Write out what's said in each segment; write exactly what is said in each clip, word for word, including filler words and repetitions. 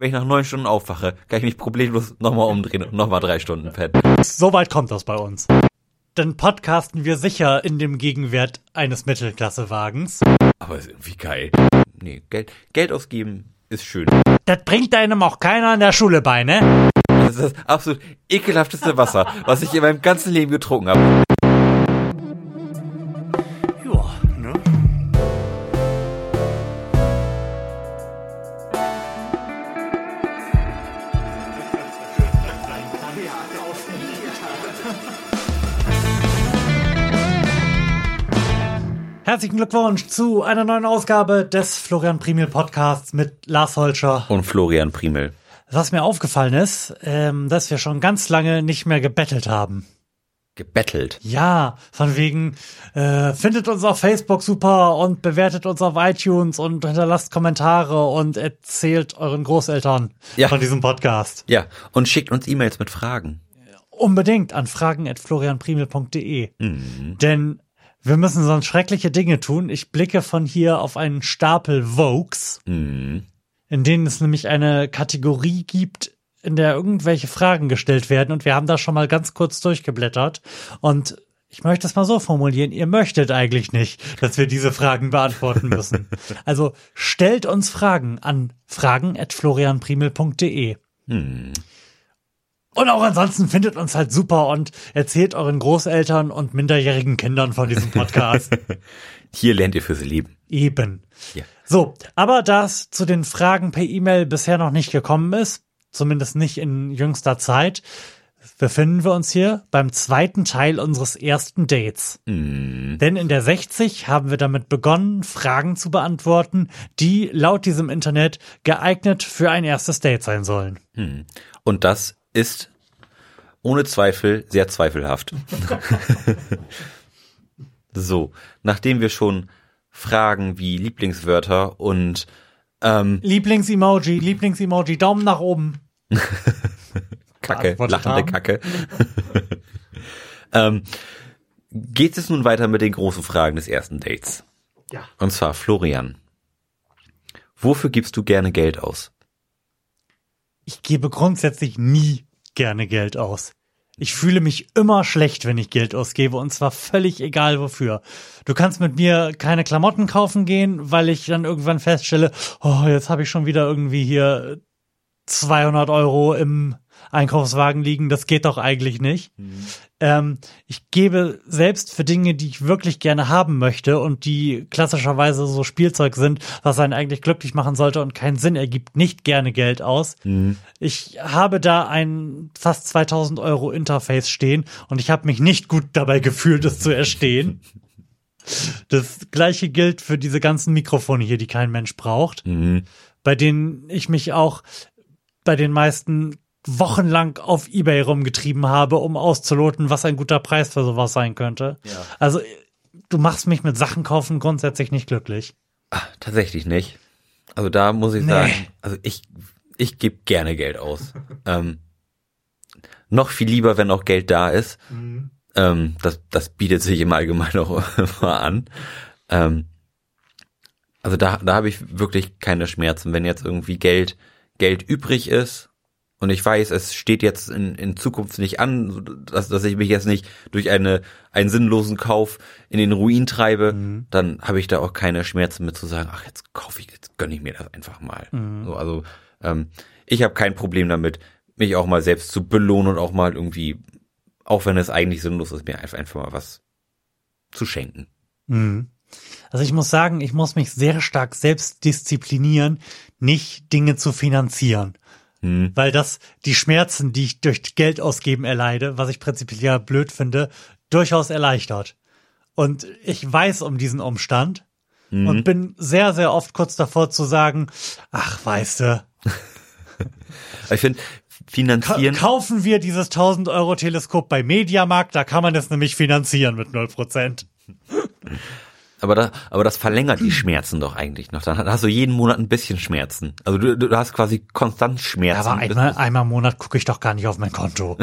wenn ich nach neun Stunden aufwache, kann ich mich problemlos nochmal umdrehen und nochmal drei Stunden pennen. So weit kommt das bei uns. Dann podcasten wir sicher in dem Gegenwert eines Mittelklassewagens. Aber ist irgendwie geil. Nee, Geld, Geld ausgeben ist schön. Das bringt einem auch keiner in der Schule bei, ne? Das ist das absolut ekelhafteste Wasser, was ich in meinem ganzen Leben getrunken habe. Herzlichen Glückwunsch zu einer neuen Ausgabe des Florian Primel Podcasts mit Lars Holscher und Florian Primel. Was mir aufgefallen ist, ähm, dass wir schon ganz lange nicht mehr gebettelt haben. Gebettelt? Ja, von wegen, äh, findet uns auf Facebook super und bewertet uns auf iTunes und hinterlasst Kommentare und erzählt euren Großeltern ja. von diesem Podcast. Ja, und schickt uns E-Mails mit Fragen. Unbedingt an fragen at florian primel punkt de. Mhm. Denn wir müssen sonst schreckliche Dinge tun. Ich blicke von hier auf einen Stapel Vogues, mm. in denen es nämlich eine Kategorie gibt, in der irgendwelche Fragen gestellt werden. Und wir haben da schon mal ganz kurz durchgeblättert. Und ich möchte es mal so formulieren, ihr möchtet eigentlich nicht, dass wir diese Fragen beantworten müssen. Also stellt uns Fragen an fragen at florian primel punkt de. Mm. Und auch ansonsten findet uns halt super und erzählt euren Großeltern und minderjährigen Kindern von diesem Podcast. Hier lernt ihr fürs Leben. Eben. Ja. So, aber da es zu den Fragen per E-Mail bisher noch nicht gekommen ist, zumindest nicht in jüngster Zeit, befinden wir uns hier beim zweiten Teil unseres ersten Dates. Mm. Denn in der sechzig haben wir damit begonnen, Fragen zu beantworten, die laut diesem Internet geeignet für ein erstes Date sein sollen. Mm. Und das ist ohne Zweifel sehr zweifelhaft. So, nachdem wir schon Fragen wie Lieblingswörter und ähm, Lieblingsemoji, Lieblingsemoji, Daumen nach oben. Kacke, lachende Kacke. ähm, geht es nun weiter mit den großen Fragen des ersten Dates? Ja. Und zwar, Florian, wofür gibst du gerne Geld aus? Ich gebe grundsätzlich nie gerne Geld aus. Ich fühle mich immer schlecht, wenn ich Geld ausgebe, und zwar völlig egal wofür. Du kannst mit mir keine Klamotten kaufen gehen, weil ich dann irgendwann feststelle, oh, jetzt habe ich schon wieder irgendwie hier zweihundert Euro im Einkaufswagen liegen, das geht doch eigentlich nicht. Mhm. Ähm, ich gebe selbst für Dinge, die ich wirklich gerne haben möchte und die klassischerweise so Spielzeug sind, was einen eigentlich glücklich machen sollte und keinen Sinn ergibt, nicht gerne Geld aus. Mhm. Ich habe da ein fast zweitausend Euro Interface stehen und ich habe mich nicht gut dabei gefühlt, es zu erstehen. Das gleiche gilt für diese ganzen Mikrofone hier, die kein Mensch braucht, mhm. bei denen ich mich auch bei den meisten wochenlang auf Ebay rumgetrieben habe, um auszuloten, was ein guter Preis für sowas sein könnte. Ja. Also du machst mich mit Sachen kaufen grundsätzlich nicht glücklich. Ach, tatsächlich nicht. Also da muss ich nee. sagen, also ich ich gebe gerne Geld aus. ähm, noch viel lieber, wenn auch Geld da ist. Mhm. Ähm, das, das bietet sich im Allgemeinen auch immer an. Ähm, also da da habe ich wirklich keine Schmerzen, wenn jetzt irgendwie Geld Geld übrig ist. Und ich weiß, es steht jetzt in, in Zukunft nicht an, dass, dass ich mich jetzt nicht durch eine einen sinnlosen Kauf in den Ruin treibe, mhm. dann habe ich da auch keine Schmerzen mit zu sagen, ach, jetzt kaufe ich, jetzt gönne ich mir das einfach mal. Mhm. So, also ähm, ich habe kein Problem damit, mich auch mal selbst zu belohnen und auch mal irgendwie, auch wenn es eigentlich sinnlos ist, mir einfach, einfach mal was zu schenken. Mhm. Also ich muss sagen, ich muss mich sehr stark selbst disziplinieren, nicht Dinge zu finanzieren. Hm. Weil das die Schmerzen, die ich durch Geld ausgeben erleide, was ich prinzipiell blöd finde, durchaus erleichtert. Und ich weiß um diesen Umstand hm. und bin sehr, sehr oft kurz davor zu sagen, ach, weißt du. Ich finde, finanzieren. Ka- kaufen wir dieses tausend Euro Teleskop bei Mediamarkt, da kann man es nämlich finanzieren mit null Prozent. Aber, da, aber das verlängert die Schmerzen doch eigentlich noch. Dann hast du jeden Monat ein bisschen Schmerzen. Also du, du hast quasi konstant Schmerzen. Aber einmal, einmal im Monat gucke ich doch gar nicht auf mein Konto.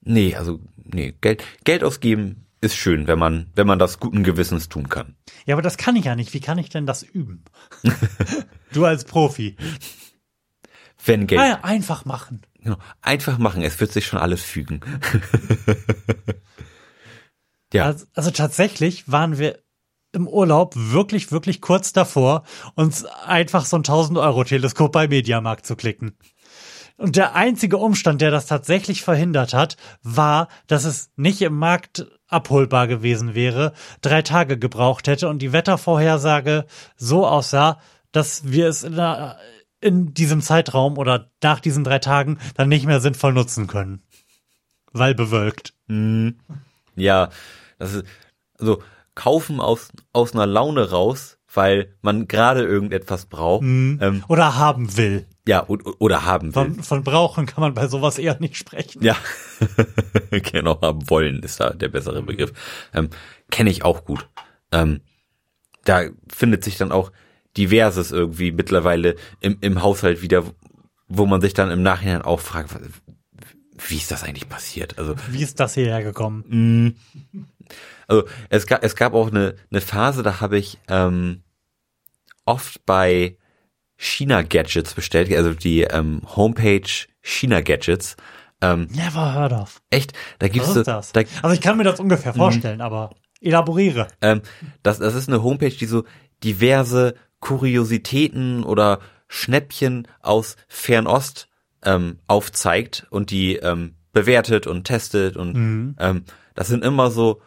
nee, also nee, Geld, Geld ausgeben ist schön, wenn man, wenn man das guten Gewissens tun kann. Ja, aber das kann ich ja nicht. Wie kann ich denn das üben? Du als Profi. Wenn Geld. Ah, einfach machen. Genau. Einfach machen. Es wird sich schon alles fügen. Ja. Also, also tatsächlich waren wir im Urlaub wirklich, wirklich kurz davor, uns einfach so ein tausend-Euro-Teleskop bei Mediamarkt zu klicken. Und der einzige Umstand, der das tatsächlich verhindert hat, war, dass es nicht im Markt abholbar gewesen wäre, drei Tage gebraucht hätte und die Wettervorhersage so aussah, dass wir es in, der, in diesem Zeitraum oder nach diesen drei Tagen dann nicht mehr sinnvoll nutzen können. Weil bewölkt. Mhm. Ja, das ist so, kaufen aus, aus einer Laune raus, weil man gerade irgendetwas braucht. Mhm. Ähm, oder haben will. Ja, oder haben will. Von, von brauchen kann man bei sowas eher nicht sprechen. Ja, genau, haben wollen ist da der bessere Begriff. Ähm, kenne ich auch gut. Ähm, da findet sich dann auch Diverses irgendwie mittlerweile im, im Haushalt wieder, wo man sich dann im Nachhinein auch fragt, wie ist das eigentlich passiert? Also wie ist das hierher gekommen? Mh, also es gab, es gab auch eine, eine Phase, da habe ich ähm, oft bei China-Gadgets bestellt, also die ähm, Homepage China-Gadgets. Ähm, Never heard of. Echt? Da gibt's Was ist das? Da, also ich kann mir das ungefähr vorstellen, mh. aber elaboriere. Ähm, das, das ist eine Homepage, die so diverse Kuriositäten oder Schnäppchen aus Fernost ähm, aufzeigt und die ähm, bewertet und testet und mhm. ähm, das sind immer so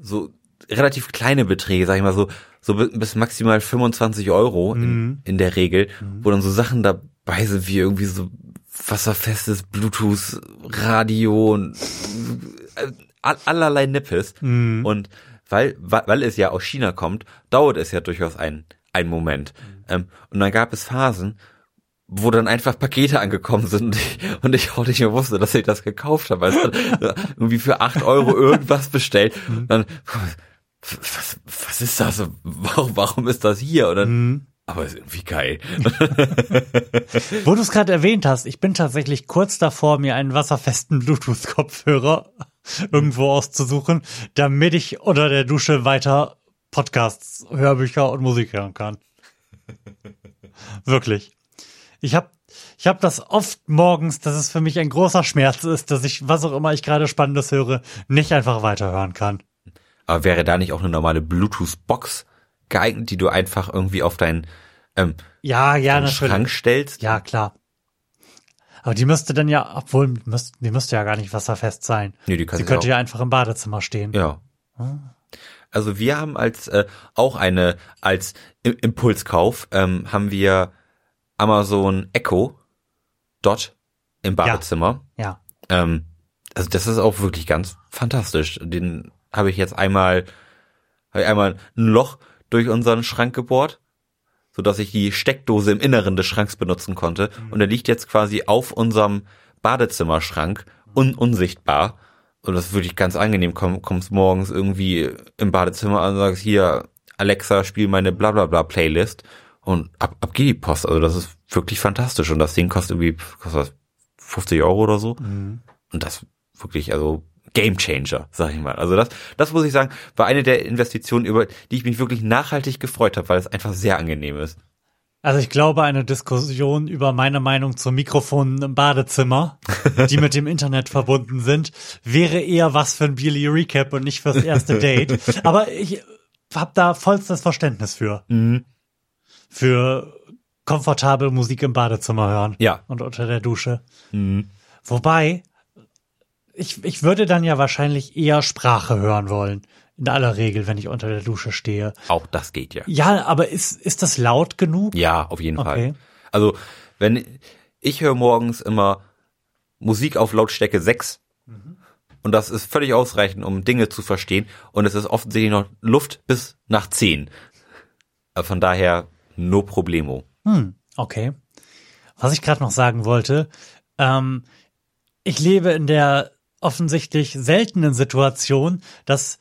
so relativ kleine Beträge, sag ich mal so, so bis maximal fünfundzwanzig Euro in, mhm. in der Regel, mhm. wo dann so Sachen dabei sind wie irgendwie so wasserfestes Bluetooth, Radio und allerlei Nippes. Mhm. Und weil, weil es ja aus China kommt, dauert es ja durchaus einen, einen Moment. Mhm. Ähm, und dann gab es Phasen, wo dann einfach Pakete angekommen sind und ich, und ich auch nicht mehr wusste, dass ich das gekauft habe. Also irgendwie für acht Euro irgendwas bestellt. Und dann, was, was ist das? Warum, warum ist das hier? Und dann, mhm. aber ist irgendwie geil. Wo du es gerade erwähnt hast, ich bin tatsächlich kurz davor, mir einen wasserfesten Bluetooth-Kopfhörer irgendwo auszusuchen, damit ich unter der Dusche weiter Podcasts, Hörbücher und Musik hören kann. Wirklich. Ich habe ich hab das oft morgens, dass es für mich ein großer Schmerz ist, dass ich, was auch immer ich gerade Spannendes höre, nicht einfach weiterhören kann. Aber wäre da nicht auch eine normale Bluetooth-Box geeignet, die du einfach irgendwie auf deinen, ähm, ja, ja, deinen Schrank stellst? Ja, klar. Aber die müsste dann ja, obwohl, die müsste ja gar nicht wasserfest sein. Nee, die kann sie könnte auch. Ja einfach im Badezimmer stehen. Ja. Hm. Also wir haben als äh, auch eine, als Impulskauf ähm, haben wir Amazon Echo Dot im Badezimmer. Ja. ja. Ähm, also das ist auch wirklich ganz fantastisch. Den habe ich jetzt einmal, habe ich einmal ein Loch durch unseren Schrank gebohrt, so dass ich die Steckdose im Inneren des Schranks benutzen konnte. Mhm. Und der liegt jetzt quasi auf unserem Badezimmerschrank un- unsichtbar. Und das ist wirklich ganz angenehm. Komm, kommst morgens irgendwie im Badezimmer an und sagst, hier, Alexa, spiel meine Blablabla-Playlist. Und ab, ab geht die Post. Also das ist wirklich fantastisch. Und das Ding kostet irgendwie kostet fünfzig Euro oder so. Mhm. Und das wirklich, also Game Changer, sag ich mal. Also das, das muss ich sagen, war eine der Investitionen, über die ich mich wirklich nachhaltig gefreut habe, weil es einfach sehr angenehm ist. Also ich glaube, eine Diskussion über meine Meinung zu Mikrofonen im Badezimmer, die mit dem Internet verbunden sind, wäre eher was für ein Billy Recap und nicht fürs erste Date. Aber ich habe da vollstes Verständnis für. Mhm. Für komfortable Musik im Badezimmer hören. Ja. Und unter der Dusche. Mhm. Wobei, ich, ich würde dann ja wahrscheinlich eher Sprache hören wollen. In aller Regel, wenn ich unter der Dusche stehe. Auch das geht ja. Ja, aber ist, ist das laut genug? Ja, auf jeden okay. Fall. Also, wenn, ich höre morgens immer Musik auf Lautstärke sechs. Mhm. Und das ist völlig ausreichend, um Dinge zu verstehen. Und es ist offensichtlich noch Luft bis nach zehn. Von daher, no problemo. Hm, okay. Was ich gerade noch sagen wollte, ähm, ich lebe in der offensichtlich seltenen Situation, dass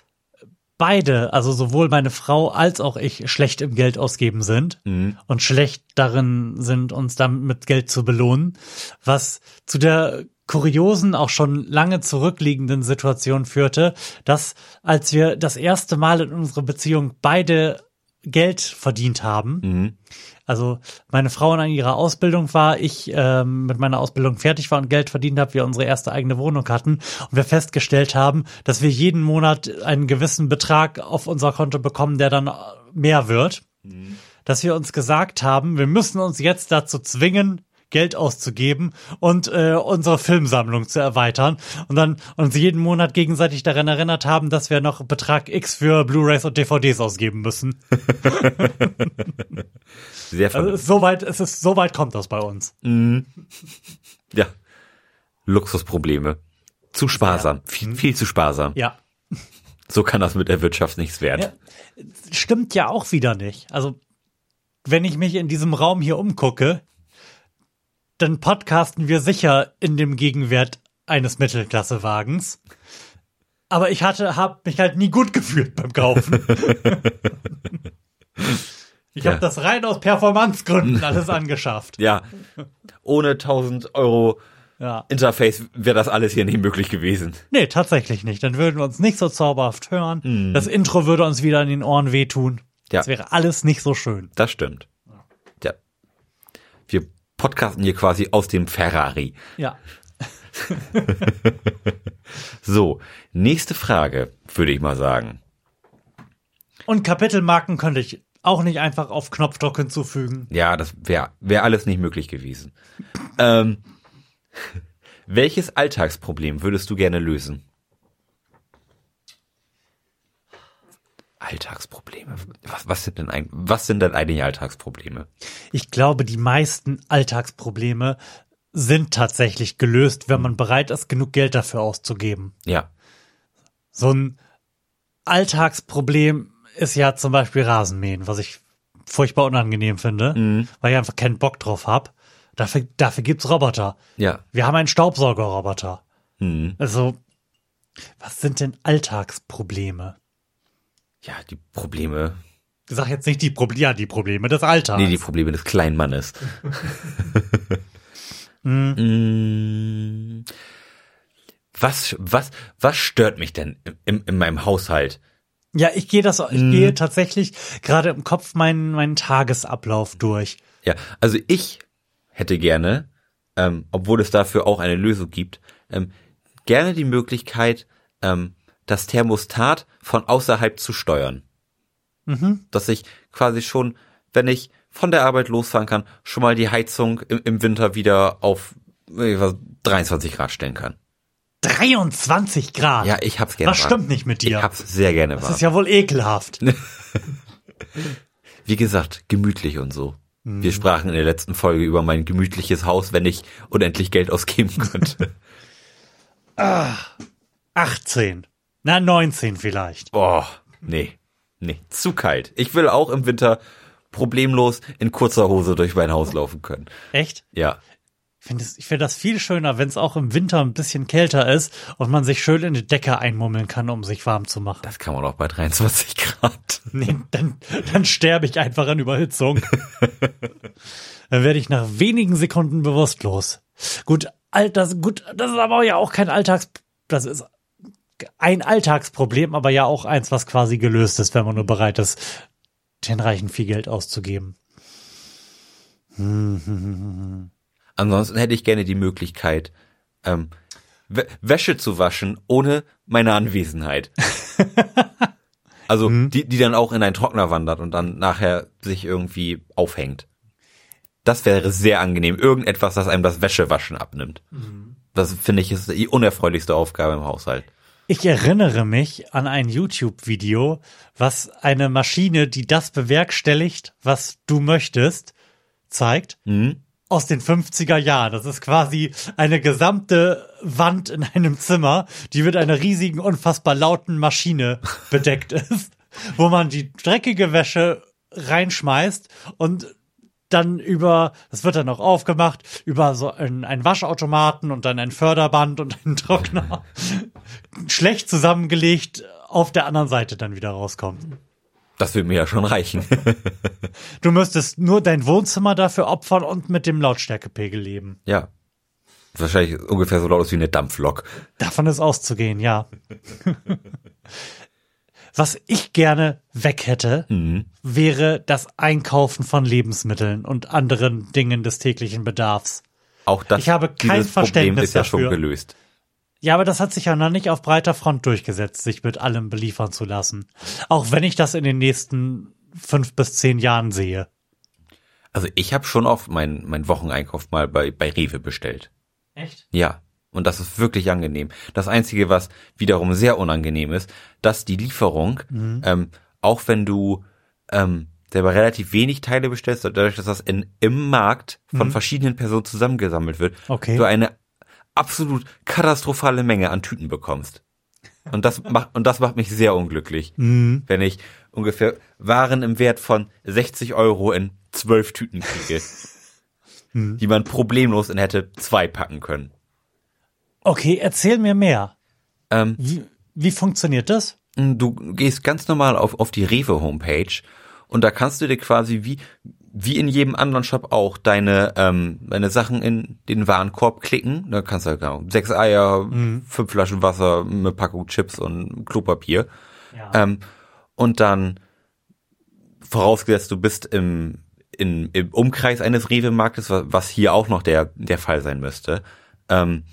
beide, also sowohl meine Frau als auch ich, schlecht im Geld ausgeben sind mhm. und schlecht darin sind, uns damit mit Geld zu belohnen, was zu der kuriosen, auch schon lange zurückliegenden Situation führte, dass als wir das erste Mal in unserer Beziehung beide Geld verdient haben, mhm. also meine Frau in ihrer Ausbildung war, ich ähm, mit meiner Ausbildung fertig war und Geld verdient habe, wir unsere erste eigene Wohnung hatten und wir festgestellt haben, dass wir jeden Monat einen gewissen Betrag auf unser Konto bekommen, der dann mehr wird, mhm. dass wir uns gesagt haben, wir müssen uns jetzt dazu zwingen, Geld auszugeben und äh, unsere Filmsammlung zu erweitern und dann uns jeden Monat gegenseitig daran erinnert haben, dass wir noch Betrag X für Blu-rays und D V Ds ausgeben müssen. Sehr also es ist so weit, es ist so weit kommt das bei uns. Mm. Ja, Luxusprobleme. Zu sparsam, ja. viel, viel zu sparsam. Ja. So kann das mit der Wirtschaft nichts werden. Ja. Stimmt ja auch wieder nicht. Also wenn ich mich in diesem Raum hier umgucke, dann podcasten wir sicher in dem Gegenwert eines Mittelklassewagens. Aber ich hatte, hab mich halt nie gut gefühlt beim Kaufen. Ich ja. habe das rein aus Performancegründen alles angeschafft. Ja, ohne tausend Euro ja. Interface wäre das alles hier nicht möglich gewesen. Nee, tatsächlich nicht. Dann würden wir uns nicht so zauberhaft hören. Mhm. Das Intro würde uns wieder in den Ohren wehtun. Ja. Das wäre alles nicht so schön. Das stimmt. Ja. Wir podcasten hier quasi aus dem Ferrari. Ja. So, nächste Frage, würde ich mal sagen. Und Kapitelmarken könnte ich auch nicht einfach auf Knopfdruck hinzufügen. Ja, das wäre wär alles nicht möglich gewesen. ähm, welches Alltagsproblem würdest du gerne lösen? Alltagsprobleme. Was, was sind denn eigentlich, was sind denn eigentlich Alltagsprobleme? Ich glaube, die meisten Alltagsprobleme sind tatsächlich gelöst, wenn man bereit ist, genug Geld dafür auszugeben. Ja. So ein Alltagsproblem ist ja zum Beispiel Rasenmähen, was ich furchtbar unangenehm finde, mhm. weil ich einfach keinen Bock drauf habe. Dafür, dafür gibt's Roboter. Ja. Wir haben einen Staubsaugerroboter. Mhm. Also, was sind denn Alltagsprobleme? Ja, die Probleme. Ich sag jetzt nicht die Probleme, ja, die Probleme des Alltags. Nee, die Probleme des kleinen Mannes. mm. Was, was, was stört mich denn in, in meinem Haushalt? Ja, ich gehe das, ich mm. gehe tatsächlich gerade im Kopf meinen, meinen Tagesablauf durch. Ja, also ich hätte gerne, ähm, obwohl es dafür auch eine Lösung gibt, ähm, gerne die Möglichkeit, ähm, das Thermostat von außerhalb zu steuern. Mhm. Dass ich quasi schon, wenn ich von der Arbeit losfahren kann, schon mal die Heizung im, im Winter wieder auf dreiundzwanzig Grad stellen kann. dreiundzwanzig Grad? Ja, ich hab's gerne warm. Was stimmt nicht mit dir? Ich hab's sehr gerne warm. Das ist ja wohl ekelhaft. Wie gesagt, gemütlich und so. Mhm. Wir sprachen in der letzten Folge über mein gemütliches Haus, wenn ich unendlich Geld ausgeben könnte. ah, achtzehn. Na, neunzehn vielleicht. Boah, nee, nee, zu kalt. Ich will auch im Winter problemlos in kurzer Hose durch mein Haus laufen können. Echt? Ja. Ich finde das, ich find das viel schöner, wenn es auch im Winter ein bisschen kälter ist und man sich schön in die Decke einmummeln kann, um sich warm zu machen. Das kann man auch bei dreiundzwanzig Grad. Nee, dann, dann sterbe ich einfach an Überhitzung. Dann werde ich nach wenigen Sekunden bewusstlos. Gut, alt, das, gut, das ist aber ja auch kein Alltags... Das ist... ein Alltagsproblem, aber ja auch eins, was quasi gelöst ist, wenn man nur bereit ist, den Reichen viel Geld auszugeben. Ansonsten hätte ich gerne die Möglichkeit, ähm, Wä- Wäsche zu waschen, ohne meine Anwesenheit. Also, mhm. die, die dann auch in einen Trockner wandert und dann nachher sich irgendwie aufhängt. Das wäre sehr angenehm. Irgendetwas, das einem das Wäschewaschen abnimmt. Mhm. Das, finde ich, ist die unerfreulichste Aufgabe im Haushalt. Ich erinnere mich an ein YouTube-Video, was eine Maschine, die das bewerkstelligt, was du möchtest, zeigt, mhm. aus den fünfziger Jahren. Das ist quasi eine gesamte Wand in einem Zimmer, die mit einer riesigen, unfassbar lauten Maschine bedeckt ist, wo man die dreckige Wäsche reinschmeißt und dann über, das wird dann auch aufgemacht, über so einen, einen Waschautomaten und dann ein Förderband und einen Trockner schlecht zusammengelegt auf der anderen Seite dann wieder rauskommt. Das würde mir ja schon reichen. Du müsstest nur dein Wohnzimmer dafür opfern und mit dem Lautstärkepegel leben. Ja. wahrscheinlich ungefähr so laut aus wie eine Dampflok. Davon ist auszugehen, ja. Was ich gerne weg hätte, mhm. wäre das Einkaufen von Lebensmitteln und anderen Dingen des täglichen Bedarfs. Auch das ich habe kein Verständnis Problem ist ja dafür. Schon gelöst. Ja, aber das hat sich ja noch nicht auf breiter Front durchgesetzt, sich mit allem beliefern zu lassen. Auch wenn ich das in den nächsten fünf bis zehn Jahren sehe. Also ich habe schon oft meinen mein Wocheneinkauf mal bei, bei Rewe bestellt. Echt? Ja, und das ist wirklich angenehm. Das Einzige, was wiederum sehr unangenehm ist, dass die Lieferung, mhm. ähm, auch wenn du ähm, selber relativ wenig Teile bestellst, dadurch, dass das in, im Markt von mhm. verschiedenen Personen zusammengesammelt wird, okay. du eine absolut katastrophale Menge an Tüten bekommst. Und das macht und das macht mich sehr unglücklich, mhm. wenn ich ungefähr Waren im Wert von sechzig Euro in zwölf Tüten kriege, mhm. die man problemlos in hätte zwei packen können. Okay, erzähl mir mehr. Ähm, wie, wie funktioniert das? Du gehst ganz normal auf auf die Rewe-Homepage und da kannst du dir quasi wie wie in jedem anderen Shop auch deine ähm, deine Sachen in den Warenkorb klicken. Da kannst du halt genau sechs Eier, mhm. fünf Flaschen Wasser, eine Packung Chips und Klopapier. Ja. Ähm, und dann, vorausgesetzt, du bist im, in, im Umkreis eines Rewe-Marktes, was hier auch noch der der Fall sein müsste, ähm,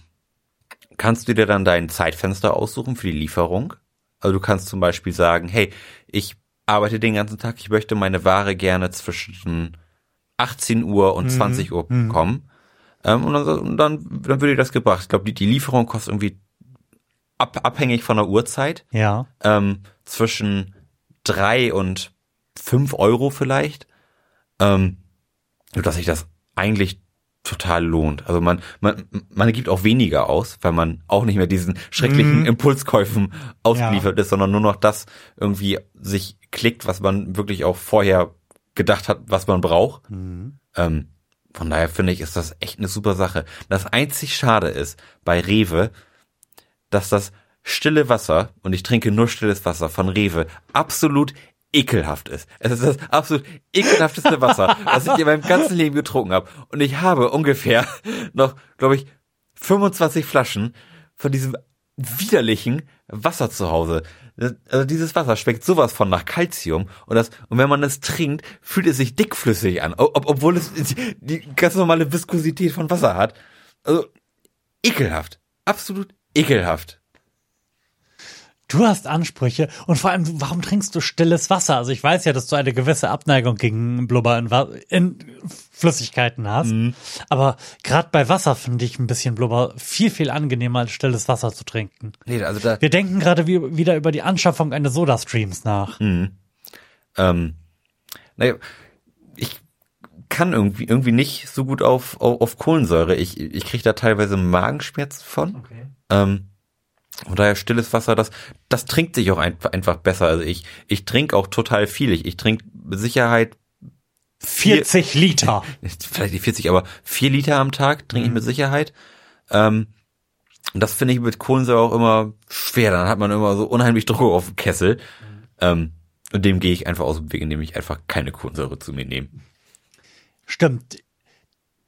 kannst du dir dann dein Zeitfenster aussuchen für die Lieferung. Also du kannst zum Beispiel sagen, hey, ich arbeite den ganzen Tag, ich möchte meine Ware gerne zwischen achtzehn Uhr und mhm. zwanzig Uhr bekommen. Mhm. Ähm, und dann, dann, dann würde das gebracht. Ich glaube, die, die Lieferung kostet irgendwie ab, abhängig von der Uhrzeit. Ja. Ähm, zwischen drei und fünf Euro vielleicht. Ähm, sodass sich das eigentlich total lohnt. Also man, man, man gibt auch weniger aus, weil man auch nicht mehr diesen schrecklichen mm. Impulskäufen ausgeliefert ja. ist, sondern nur noch das irgendwie sich klickt, was man wirklich auch vorher gedacht hat, was man braucht. Mm. Ähm, von daher finde ich, ist das echt eine super Sache. Das einzig Schade ist bei Rewe, dass das stille Wasser, und ich trinke nur stilles Wasser von Rewe, absolut ekelhaft ist. Es ist das absolut ekelhafteste Wasser, was ich in meinem ganzen Leben getrunken habe. Und ich habe ungefähr noch, glaube ich, fünfundzwanzig Flaschen von diesem widerlichen Wasser zu Hause. Also dieses Wasser schmeckt sowas von nach Kalzium. Und das, und wenn man es trinkt, fühlt es sich dickflüssig an, ob, obwohl es die ganz normale Viskosität von Wasser hat. Also ekelhaft. Absolut ekelhaft. Du hast Ansprüche und vor allem, warum trinkst du stilles Wasser? Also ich weiß ja, dass du eine gewisse Abneigung gegen Blubber in, Wa- in Flüssigkeiten hast, mhm. aber gerade bei Wasser finde ich ein bisschen Blubber viel, viel angenehmer als stilles Wasser zu trinken. Nee, also da Wir denken gerade wie, wieder über die Anschaffung eines Sodastreams nach. Mhm. Ähm, naja, ich kann irgendwie irgendwie nicht so gut auf, auf, auf Kohlensäure. Ich, ich kriege da teilweise Magenschmerzen von. Okay. Ähm, Von daher stilles Wasser, das das trinkt sich auch ein, einfach besser. Also ich ich trinke auch total viel. Ich, ich trinke mit Sicherheit vierzig Liter. Vielleicht nicht vierzig, aber vier Liter am Tag trinke mhm. ich mit Sicherheit. Ähm, und das finde ich mit Kohlensäure auch immer schwer. Dann hat man immer so unheimlich Druck auf den Kessel. Mhm. Ähm, und dem gehe ich einfach aus dem Weg, indem ich einfach keine Kohlensäure zu mir nehme. Stimmt.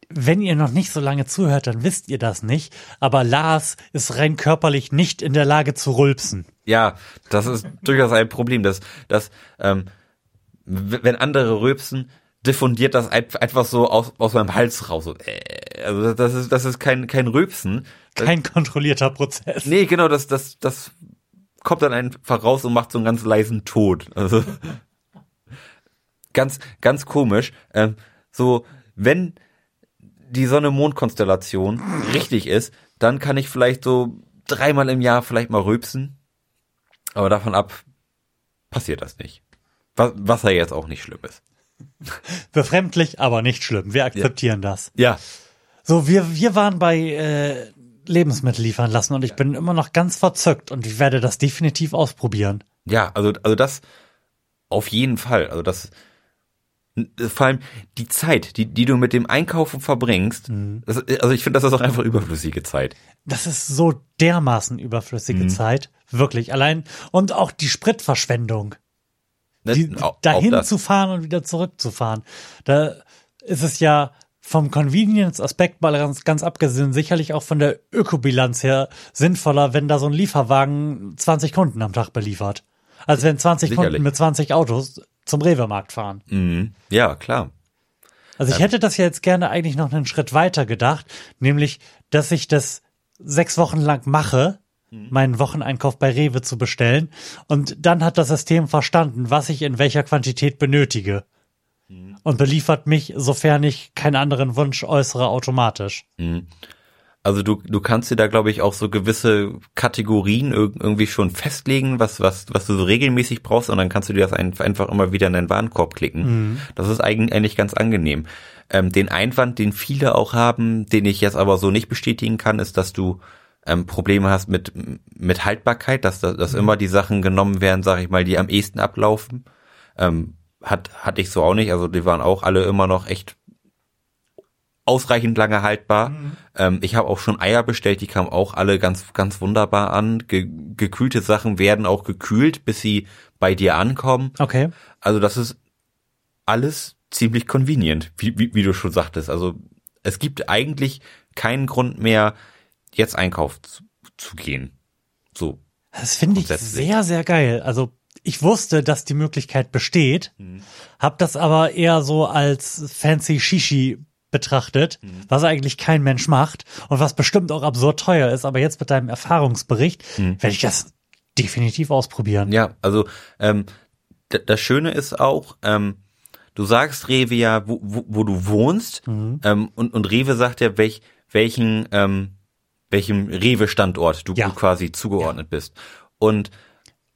Wenn ihr noch nicht so lange zuhört, dann wisst ihr das nicht. Aber Lars ist rein körperlich nicht in der Lage zu rülpsen. Ja, das ist durchaus ein Problem. Dass, dass, ähm, wenn andere rülpsen, diffundiert das etwas so aus, aus meinem Hals raus. Also das ist, das ist kein, kein Rülpsen. Kein kontrollierter Prozess. Nee, genau, das, das, das kommt dann einfach raus und macht so einen ganz leisen Tod. Also ganz, ganz komisch. Ähm, so, wenn die Sonne-Mond-Konstellation richtig ist, dann kann ich vielleicht so dreimal im Jahr vielleicht mal rülpsen. Aber davon ab passiert das nicht. Was, was ja jetzt auch nicht schlimm ist. Befremdlich, aber nicht schlimm. Wir akzeptieren ja. das. Ja. So, wir, wir waren bei äh, Lebensmittel liefern lassen und ich ja. bin immer noch ganz verzückt und ich werde das definitiv ausprobieren. Ja, also, also das auf jeden Fall. Also das vor allem die Zeit, die, die du mit dem Einkaufen verbringst, mhm. das, also ich finde, das ist auch einfach überflüssige Zeit. Das ist so dermaßen überflüssige mhm. Zeit, wirklich. Allein und auch die Spritverschwendung, die, das, auch, dahin auch zu fahren und wieder zurückzufahren, da ist es ja vom Convenience-Aspekt mal ganz, ganz abgesehen, sicherlich auch von der Ökobilanz her sinnvoller, wenn da so ein Lieferwagen zwanzig Kunden am Tag beliefert. Als wenn zwanzig sicherlich. Kunden mit zwanzig Autos zum Rewe-Markt fahren. Mhm. Ja, klar. Also ich hätte das ja jetzt gerne eigentlich noch einen Schritt weiter gedacht, nämlich, dass ich das sechs Wochen lang mache, meinen Wocheneinkauf bei Rewe zu bestellen, und dann hat das System verstanden, was ich in welcher Quantität benötige und beliefert mich, sofern ich keinen anderen Wunsch äußere, automatisch. Also du du kannst dir da, glaube ich, auch so gewisse Kategorien irgendwie schon festlegen, was was was du so regelmäßig brauchst, und dann kannst du dir das einfach immer wieder in deinen Warenkorb klicken. Mhm. Das ist eigentlich ganz angenehm. Ähm, den Einwand, den viele auch haben, den ich jetzt aber so nicht bestätigen kann, ist, dass du ähm, Probleme hast mit mit Haltbarkeit, dass dass mhm. immer die Sachen genommen werden, sag ich mal, die am ehesten ablaufen. Ähm, hat hatte ich so auch nicht, also die waren auch alle immer noch echt ausreichend lange haltbar. Mhm. Ähm, ich habe auch schon Eier bestellt, die kamen auch alle ganz ganz wunderbar an. Ge- gekühlte Sachen werden auch gekühlt, bis sie bei dir ankommen. Okay. Also das ist alles ziemlich convenient, wie, wie, wie du schon sagtest. Also es gibt eigentlich keinen Grund mehr, jetzt einkaufen zu, zu gehen. So. Das finde ich sehr, sehr geil. Also ich wusste, dass die Möglichkeit besteht, mhm. habe das aber eher so als fancy Shishi betrachtet, mhm. was eigentlich kein Mensch macht und was bestimmt auch absurd teuer ist. Aber jetzt mit deinem Erfahrungsbericht mhm. werde ich das definitiv ausprobieren. Ja, also ähm, d- das Schöne ist auch, ähm, du sagst Rewe ja, wo, wo, wo du wohnst, mhm. ähm, und, und Rewe sagt ja, welch, welchen, ähm, welchem Rewe-Standort du ja. quasi zugeordnet ja. bist. Und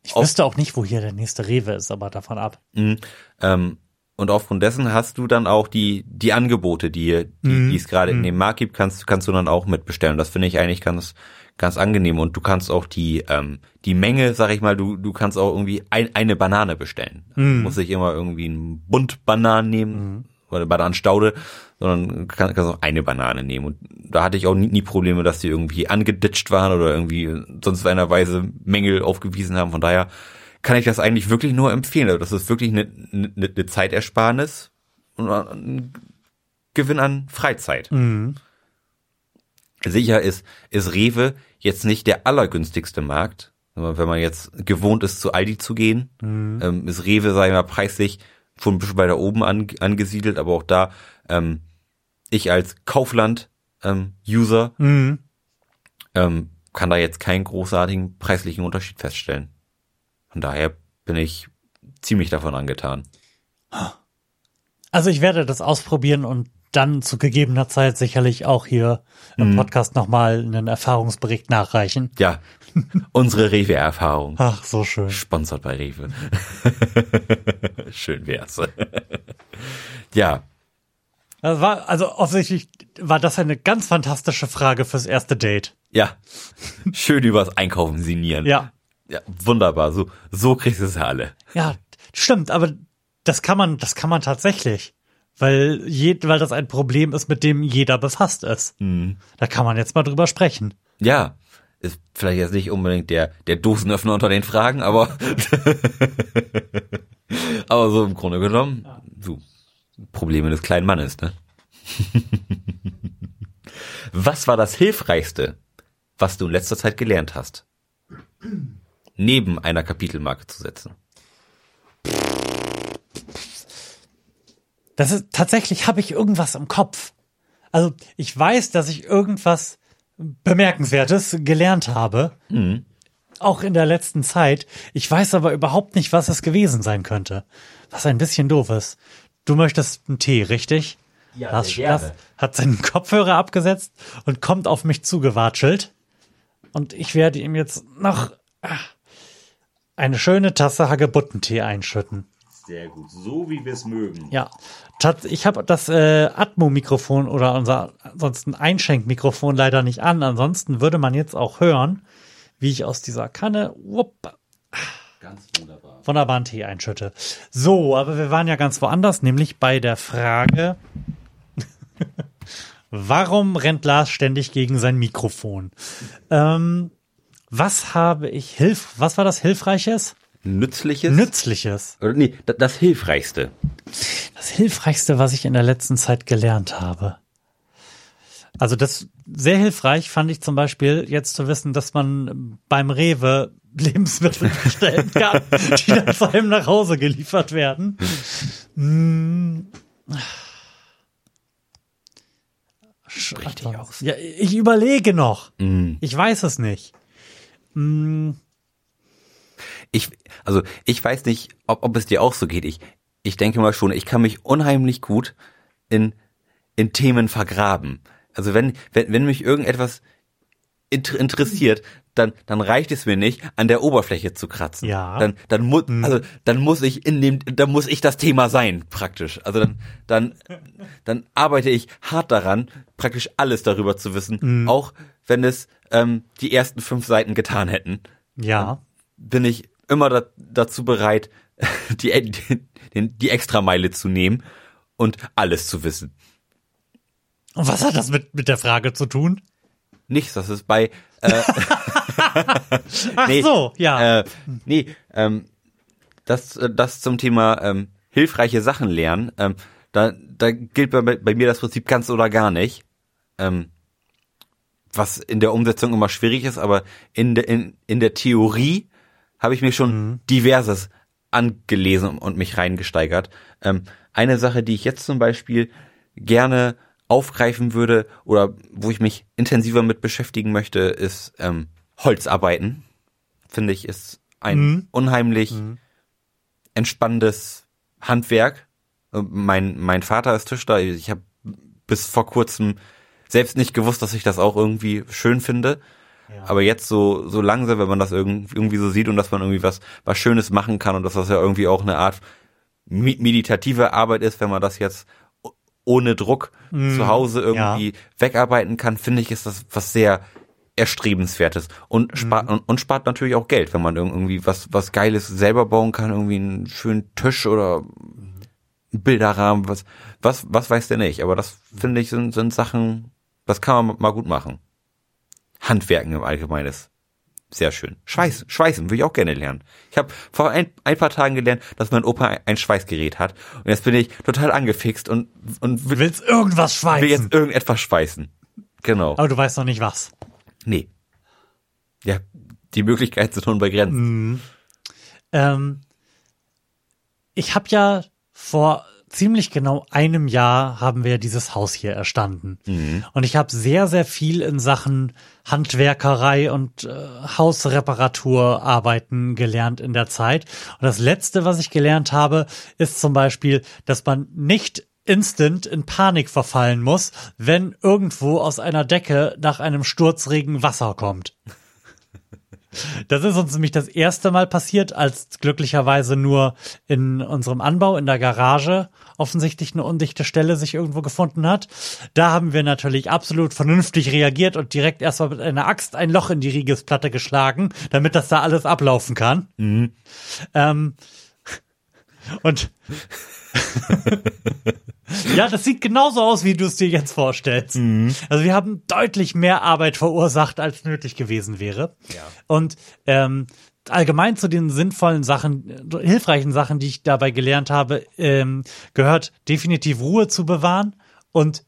ich wüsste auch nicht, wo hier der nächste Rewe ist, aber davon ab. Mhm. Ähm, und aufgrund dessen hast du dann auch die die Angebote, die, die mhm. es gerade mhm. in dem Markt gibt, kannst kannst du dann auch mitbestellen. Das finde ich eigentlich ganz ganz angenehm. Und du kannst auch die ähm, die Menge, sag ich mal, du du kannst auch irgendwie ein, eine Banane bestellen. Mhm. Muss nicht immer irgendwie einen Bund Bananen nehmen mhm. oder eine Bananenstaude, sondern kannst, kannst auch eine Banane nehmen. Und da hatte ich auch nie, nie Probleme, dass die irgendwie angeditscht waren oder irgendwie sonst in einer Weise Mängel aufgewiesen haben. Von daher kann ich das eigentlich wirklich nur empfehlen. Also das ist wirklich eine, eine, eine Zeitersparnis und ein Gewinn an Freizeit. Mhm. Sicher ist, ist Rewe jetzt nicht der allergünstigste Markt. Wenn man jetzt gewohnt ist, zu Aldi zu gehen, mhm. ist Rewe, sagen wir mal, preislich schon ein bisschen weiter oben an, angesiedelt, aber auch da, ähm, ich als Kaufland-User ähm, mhm. ähm, kann da jetzt keinen großartigen preislichen Unterschied feststellen. Von daher bin ich ziemlich davon angetan. Also ich werde das ausprobieren und dann zu gegebener Zeit sicherlich auch hier im mhm. Podcast nochmal einen Erfahrungsbericht nachreichen. Ja, unsere Rewe-Erfahrung. Ach, so schön. Sponsert bei Rewe. Schön wär's. Ja. Das war, also offensichtlich war das eine ganz fantastische Frage fürs erste Date. Ja, schön übers Einkaufen sinnieren. Ja. Ja, wunderbar, so, so kriegst du es ja alle. Ja, stimmt, aber das kann man, das kann man tatsächlich. Weil je, weil das ein Problem ist, mit dem jeder befasst ist. Mhm. Da kann man jetzt mal drüber sprechen. Ja, ist vielleicht jetzt nicht unbedingt der, der Dosenöffner unter den Fragen, aber, aber so im Grunde genommen, so Probleme des kleinen Mannes, ne? Was war das Hilfreichste, was du in letzter Zeit gelernt hast? Neben einer Kapitelmarke zu setzen. Das ist, tatsächlich habe ich irgendwas im Kopf. Also ich weiß, dass ich irgendwas Bemerkenswertes gelernt habe. Mhm. Auch in der letzten Zeit. Ich weiß aber überhaupt nicht, was es gewesen sein könnte. Was ein bisschen doof ist. Du möchtest einen Tee, richtig? Ja, Lars Holscher hat seinen Kopfhörer abgesetzt und kommt auf mich zugewatschelt. Und ich werde ihm jetzt noch eine schöne Tasse Hagebuttentee einschütten. Sehr gut, so wie wir es mögen. Ja, ich habe das äh, Atmo-Mikrofon oder unser ansonsten Einschenkmikrofon leider nicht an. Ansonsten würde man jetzt auch hören, wie ich aus dieser Kanne wupp, ganz wunderbar. wunderbaren Tee einschütte. So, aber wir waren ja ganz woanders, nämlich bei der Frage, warum rennt Lars ständig gegen sein Mikrofon? Ähm, was habe ich hilf? Was war das Hilfreiches? Nützliches? Nützliches. Oder nee, das Hilfreichste. Das Hilfreichste, was ich in der letzten Zeit gelernt habe. Also das sehr hilfreich fand ich zum Beispiel jetzt zu wissen, dass man beim Rewe Lebensmittel bestellen kann, die dann vor allem nach Hause geliefert werden. Hm. Sprich dich aus. Ja, ich überlege noch. Mm. Ich weiß es nicht. Mm. Ich, also ich weiß nicht, ob, ob es dir auch so geht. Ich, ich denke mal schon, ich kann mich unheimlich gut in, in Themen vergraben. Also wenn, wenn, wenn mich irgendetwas interessiert, dann, dann reicht es mir nicht, an der Oberfläche zu kratzen. Ja. Dann, dann muss, also, dann muss ich in dem, dann muss ich das Thema sein, praktisch. Also dann, dann, dann arbeite ich hart daran, praktisch alles darüber zu wissen, mhm. auch wenn es ähm, die ersten fünf Seiten getan hätten. Ja. Bin ich immer da, dazu bereit, die, die, die Extrameile zu nehmen und alles zu wissen. Und was hat das mit, mit der Frage zu tun? Nichts, das ist bei äh, Ach nee, so, ja. Äh, nee, ähm, das, das zum Thema ähm, hilfreiche Sachen lernen, ähm, da, da gilt bei, bei mir das Prinzip ganz oder gar nicht, ähm, was in der Umsetzung immer schwierig ist, aber in, de, in, in der Theorie habe ich mir schon mhm. diverses angelesen und mich reingesteigert. Ähm, eine Sache, die ich jetzt zum Beispiel gerne aufgreifen würde oder wo ich mich intensiver mit beschäftigen möchte, ist ähm, Holzarbeiten. Finde ich, ist ein mhm. unheimlich mhm. entspannendes Handwerk. Mein mein Vater ist Tischler. Ich habe bis vor kurzem selbst nicht gewusst, dass ich das auch irgendwie schön finde. Ja. Aber jetzt so so langsam, wenn man das irgendwie so sieht und dass man irgendwie was was Schönes machen kann und dass das ja irgendwie auch eine Art meditative Arbeit ist, wenn man das jetzt ohne Druck mm, zu Hause irgendwie ja. wegarbeiten kann, finde ich, ist das was sehr Erstrebenswertes. Und spart, mm. und, und spart natürlich auch Geld, wenn man irgendwie was, was Geiles selber bauen kann, irgendwie einen schönen Tisch oder einen Bilderrahmen, was, was, was weiß der nicht. Aber das, finde ich, sind, sind Sachen, das kann man mal gut machen. Handwerken im Allgemeinen ist sehr schön. Schweißen, Schweißen würde ich auch gerne lernen. Ich habe vor ein, ein paar Tagen gelernt, dass mein Opa ein Schweißgerät hat. Und jetzt bin ich total angefixt und, und will, willst irgendwas schweißen. Will jetzt irgendetwas schweißen. Genau. Aber du weißt noch nicht was. Nee. Ja, die Möglichkeiten sind unbegrenzt. Mhm. Ähm, ich habe ja vor ziemlich genau einem Jahr haben wir dieses Haus hier erstanden. Mhm. Und ich habe sehr, sehr viel in Sachen Handwerkerei und äh, Hausreparaturarbeiten gelernt in der Zeit. Und das Letzte, was ich gelernt habe, ist zum Beispiel, dass man nicht instant in Panik verfallen muss, wenn irgendwo aus einer Decke nach einem Sturzregen Wasser kommt. Das ist uns nämlich das erste Mal passiert, als glücklicherweise nur in unserem Anbau, in der Garage, offensichtlich eine undichte Stelle sich irgendwo gefunden hat. Da haben wir natürlich absolut vernünftig reagiert und direkt erstmal mit einer Axt ein Loch in die Riegesplatte geschlagen, damit das da alles ablaufen kann. Mhm. Ähm, und ja, das sieht genauso aus, wie du es dir jetzt vorstellst. Mhm. Also wir haben deutlich mehr Arbeit verursacht, als nötig gewesen wäre. Ja. Und ähm, allgemein zu den sinnvollen Sachen, hilfreichen Sachen, die ich dabei gelernt habe, ähm, gehört definitiv Ruhe zu bewahren und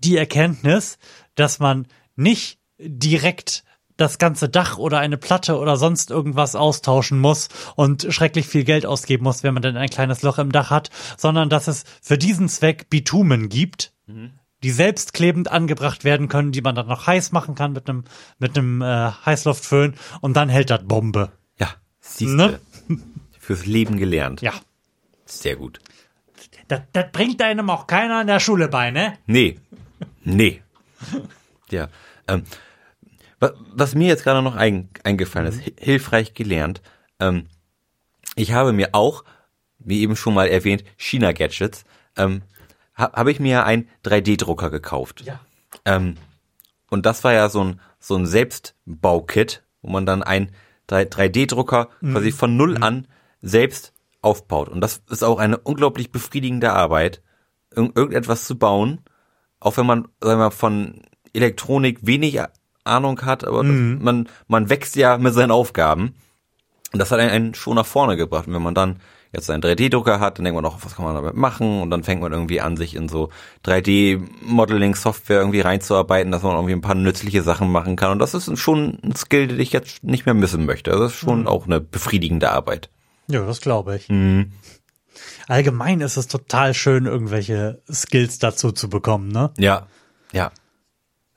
die Erkenntnis, dass man nicht direkt das ganze Dach oder eine Platte oder sonst irgendwas austauschen muss und schrecklich viel Geld ausgeben muss, wenn man dann ein kleines Loch im Dach hat, sondern dass es für diesen Zweck Bitumen gibt, mhm. die selbstklebend angebracht werden können, die man dann noch heiß machen kann mit einem mit einem äh, Heißluftföhn und dann hält das Bombe. Ja, siehst du. Ne? Fürs Leben gelernt. Ja. Sehr gut. Das, das bringt einem auch keiner in der Schule bei, ne? Nee. Nee. Ja, ähm, was mir jetzt gerade noch ein, eingefallen ist, hilfreich gelernt, ähm, ich habe mir auch, wie eben schon mal erwähnt, China-Gadgets, ähm, ha, habe ich mir einen drei D Drucker gekauft. Ja. Ähm, und das war ja so ein, so ein Selbstbaukit, wo man dann einen drei D Drucker mhm. quasi von null mhm. an selbst aufbaut. Und das ist auch eine unglaublich befriedigende Arbeit, irg- irgendetwas zu bauen, auch wenn man, sagen wir mal, von Elektronik wenig Ahnung hat, aber mhm. das, man man wächst ja mit seinen Aufgaben und das hat einen, einen schon nach vorne gebracht. Und wenn man dann jetzt einen drei D Drucker hat, dann denkt man auch, was kann man damit machen? Und dann fängt man irgendwie an, sich in so drei D Modeling Software irgendwie reinzuarbeiten, dass man irgendwie ein paar nützliche Sachen machen kann. Und das ist schon ein Skill, den ich jetzt nicht mehr missen möchte. Also das ist schon mhm. auch eine befriedigende Arbeit. Ja, das glaube ich. Mhm. Allgemein ist es total schön, irgendwelche Skills dazu zu bekommen, ne? Ja, ja.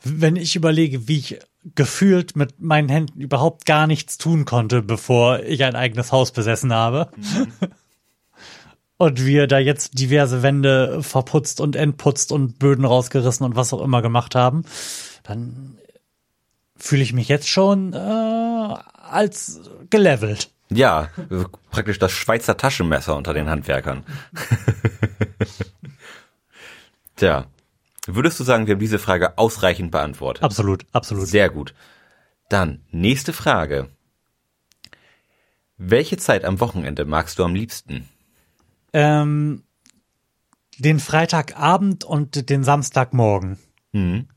Wenn ich überlege, wie ich gefühlt mit meinen Händen überhaupt gar nichts tun konnte, bevor ich ein eigenes Haus besessen habe. Mhm. Und wir da jetzt diverse Wände verputzt und entputzt und Böden rausgerissen und was auch immer gemacht haben, dann fühle ich mich jetzt schon äh, als gelevelt. Ja, praktisch das Schweizer Taschenmesser unter den Handwerkern. Tja. Würdest du sagen, wir haben diese Frage ausreichend beantwortet? Absolut, absolut. Sehr gut. Dann, nächste Frage. Welche Zeit am Wochenende magst du am liebsten? Ähm, den Freitagabend und den Samstagmorgen. Mhm.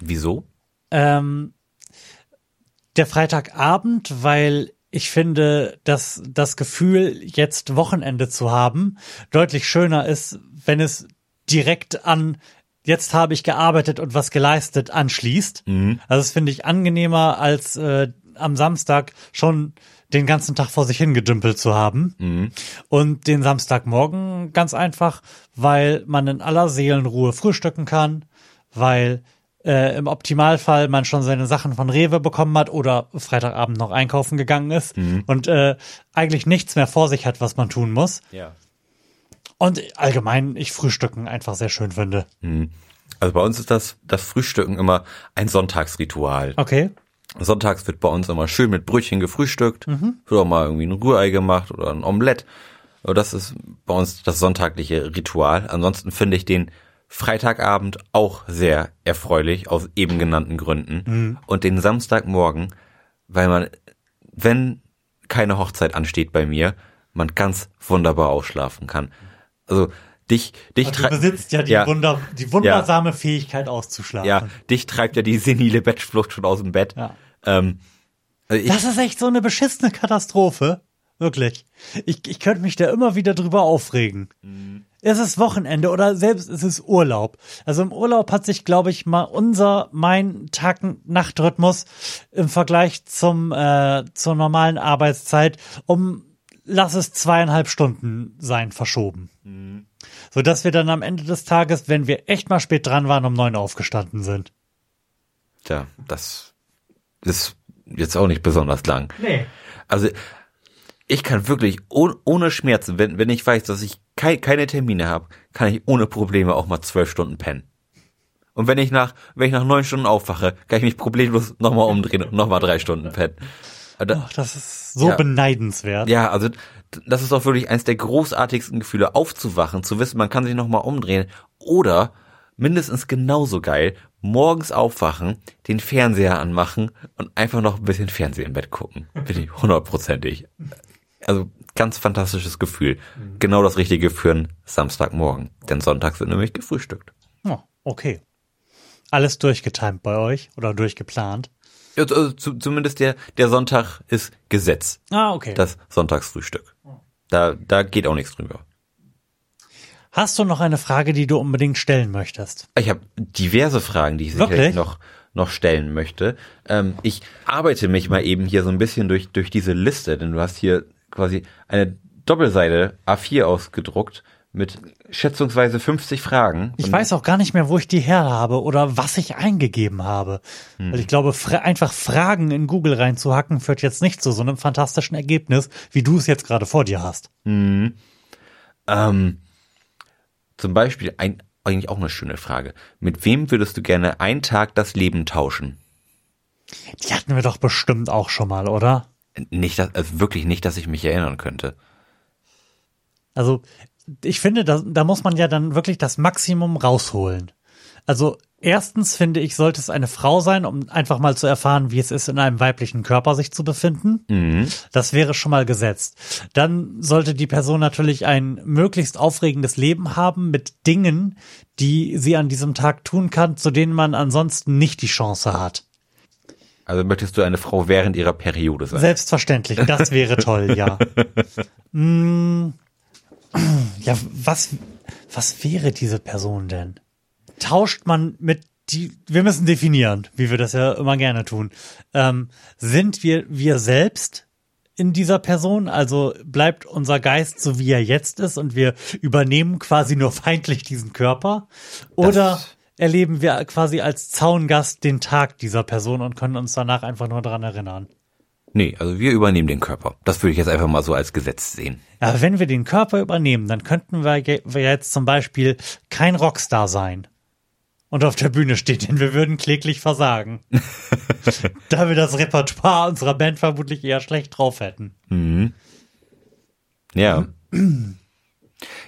Wieso? Ähm, der Freitagabend, weil ich finde, dass das Gefühl, jetzt Wochenende zu haben, deutlich schöner ist, wenn es direkt an jetzt habe ich gearbeitet und was geleistet anschließt. Mhm. Also das finde ich angenehmer, als äh, am Samstag schon den ganzen Tag vor sich hingedümpelt zu haben. Mhm. Und den Samstagmorgen ganz einfach, weil man in aller Seelenruhe frühstücken kann, weil äh, im Optimalfall man schon seine Sachen von Rewe bekommen hat oder Freitagabend noch einkaufen gegangen ist mhm. und äh, eigentlich nichts mehr vor sich hat, was man tun muss. Ja. Und allgemein, ich Frühstücken einfach sehr schön finde. Also bei uns ist das, das Frühstücken immer ein Sonntagsritual. Okay. Sonntags wird bei uns immer schön mit Brötchen gefrühstückt. Mhm. Wird auch mal irgendwie ein Rührei gemacht oder ein Omelett. Das ist bei uns das sonntagliche Ritual. Ansonsten finde ich den Freitagabend auch sehr erfreulich, aus eben genannten Gründen. Mhm. Und den Samstagmorgen, weil man, wenn keine Hochzeit ansteht bei mir, man ganz wunderbar ausschlafen kann. Also dich, dich also du besitzt ja die, ja, Wunder, die wundersame ja, Fähigkeit auszuschlafen. Ja, dich treibt ja die senile Bettflucht schon aus dem Bett. Ja. Ähm, also ich, das ist echt so eine beschissene Katastrophe. Wirklich. Ich, ich könnte mich da immer wieder drüber aufregen. Mhm. Es ist Wochenende oder selbst es ist Urlaub. Also im Urlaub hat sich, glaube ich, mal unser, mein Tag-Nacht-Rhythmus im Vergleich zum äh, zur normalen Arbeitszeit um lass es zweieinhalb Stunden sein, verschoben. Mhm. Sodass wir dann am Ende des Tages, wenn wir echt mal spät dran waren, um neun aufgestanden sind. Tja, das ist jetzt auch nicht besonders lang. Nee. Also ich kann wirklich oh, ohne Schmerzen, wenn, wenn ich weiß, dass ich kei- keine Termine habe, kann ich ohne Probleme auch mal zwölf Stunden pennen. Und wenn ich nach wenn ich nach neun Stunden aufwache, kann ich mich problemlos nochmal umdrehen und nochmal drei Stunden pennen. Ach, das ist so ja, beneidenswert. Ja, also das ist auch wirklich eins der großartigsten Gefühle, aufzuwachen, zu wissen, man kann sich nochmal umdrehen oder mindestens genauso geil, morgens aufwachen, den Fernseher anmachen und einfach noch ein bisschen Fernsehen im Bett gucken. Bin ich hundertprozentig. Also ganz fantastisches Gefühl. Genau das Richtige für einen Samstagmorgen, denn sonntags wird nämlich gefrühstückt. Oh, okay. Alles durchgetimt bei euch oder durchgeplant? Also zumindest der, der Sonntag ist Gesetz. Ah, okay. Das Sonntagsfrühstück. Da, da geht auch nichts drüber. Hast du noch eine Frage, die du unbedingt stellen möchtest? Ich habe diverse Fragen, die ich sicherlich Wirklich? noch, noch stellen möchte. Ähm, ich arbeite mich mal eben hier so ein bisschen durch, durch diese Liste, denn du hast hier quasi eine Doppelseite A vier ausgedruckt mit schätzungsweise fünfzig Fragen. Ich weiß auch gar nicht mehr, wo ich die her habe oder was ich eingegeben habe. Hm. Weil ich glaube, fra- einfach Fragen in Google reinzuhacken, führt jetzt nicht zu so einem fantastischen Ergebnis, wie du es jetzt gerade vor dir hast. Hm. Ähm, zum Beispiel, ein, eigentlich auch eine schöne Frage. Mit wem würdest du gerne einen Tag das Leben tauschen? Die hatten wir doch bestimmt auch schon mal, oder? Nicht, dass, also wirklich nicht, dass ich mich erinnern könnte. Also ich finde, da, da muss man ja dann wirklich das Maximum rausholen. Also erstens finde ich, sollte es eine Frau sein, um einfach mal zu erfahren, wie es ist, in einem weiblichen Körper sich zu befinden. Mhm. Das wäre schon mal gesetzt. Dann sollte die Person natürlich ein möglichst aufregendes Leben haben mit Dingen, die sie an diesem Tag tun kann, zu denen man ansonsten nicht die Chance hat. Also möchtest du eine Frau während ihrer Periode sein? Selbstverständlich, das wäre toll, ja. Hm. Ja, was, was wäre diese Person denn? Tauscht man mit die, wir müssen definieren, wie wir das ja immer gerne tun. Ähm, sind wir, wir selbst in dieser Person? Also bleibt unser Geist so, wie er jetzt ist und wir übernehmen quasi nur feindlich diesen Körper? Oder das erleben wir quasi als Zaungast den Tag dieser Person und können uns danach einfach nur dran erinnern? Nee, also wir übernehmen den Körper. Das würde ich jetzt einfach mal so als Gesetz sehen. Aber wenn wir den Körper übernehmen, dann könnten wir jetzt zum Beispiel kein Rockstar sein und auf der Bühne stehen, denn wir würden kläglich versagen. Da wir das Repertoire unserer Band vermutlich eher schlecht drauf hätten. Mhm. Ja.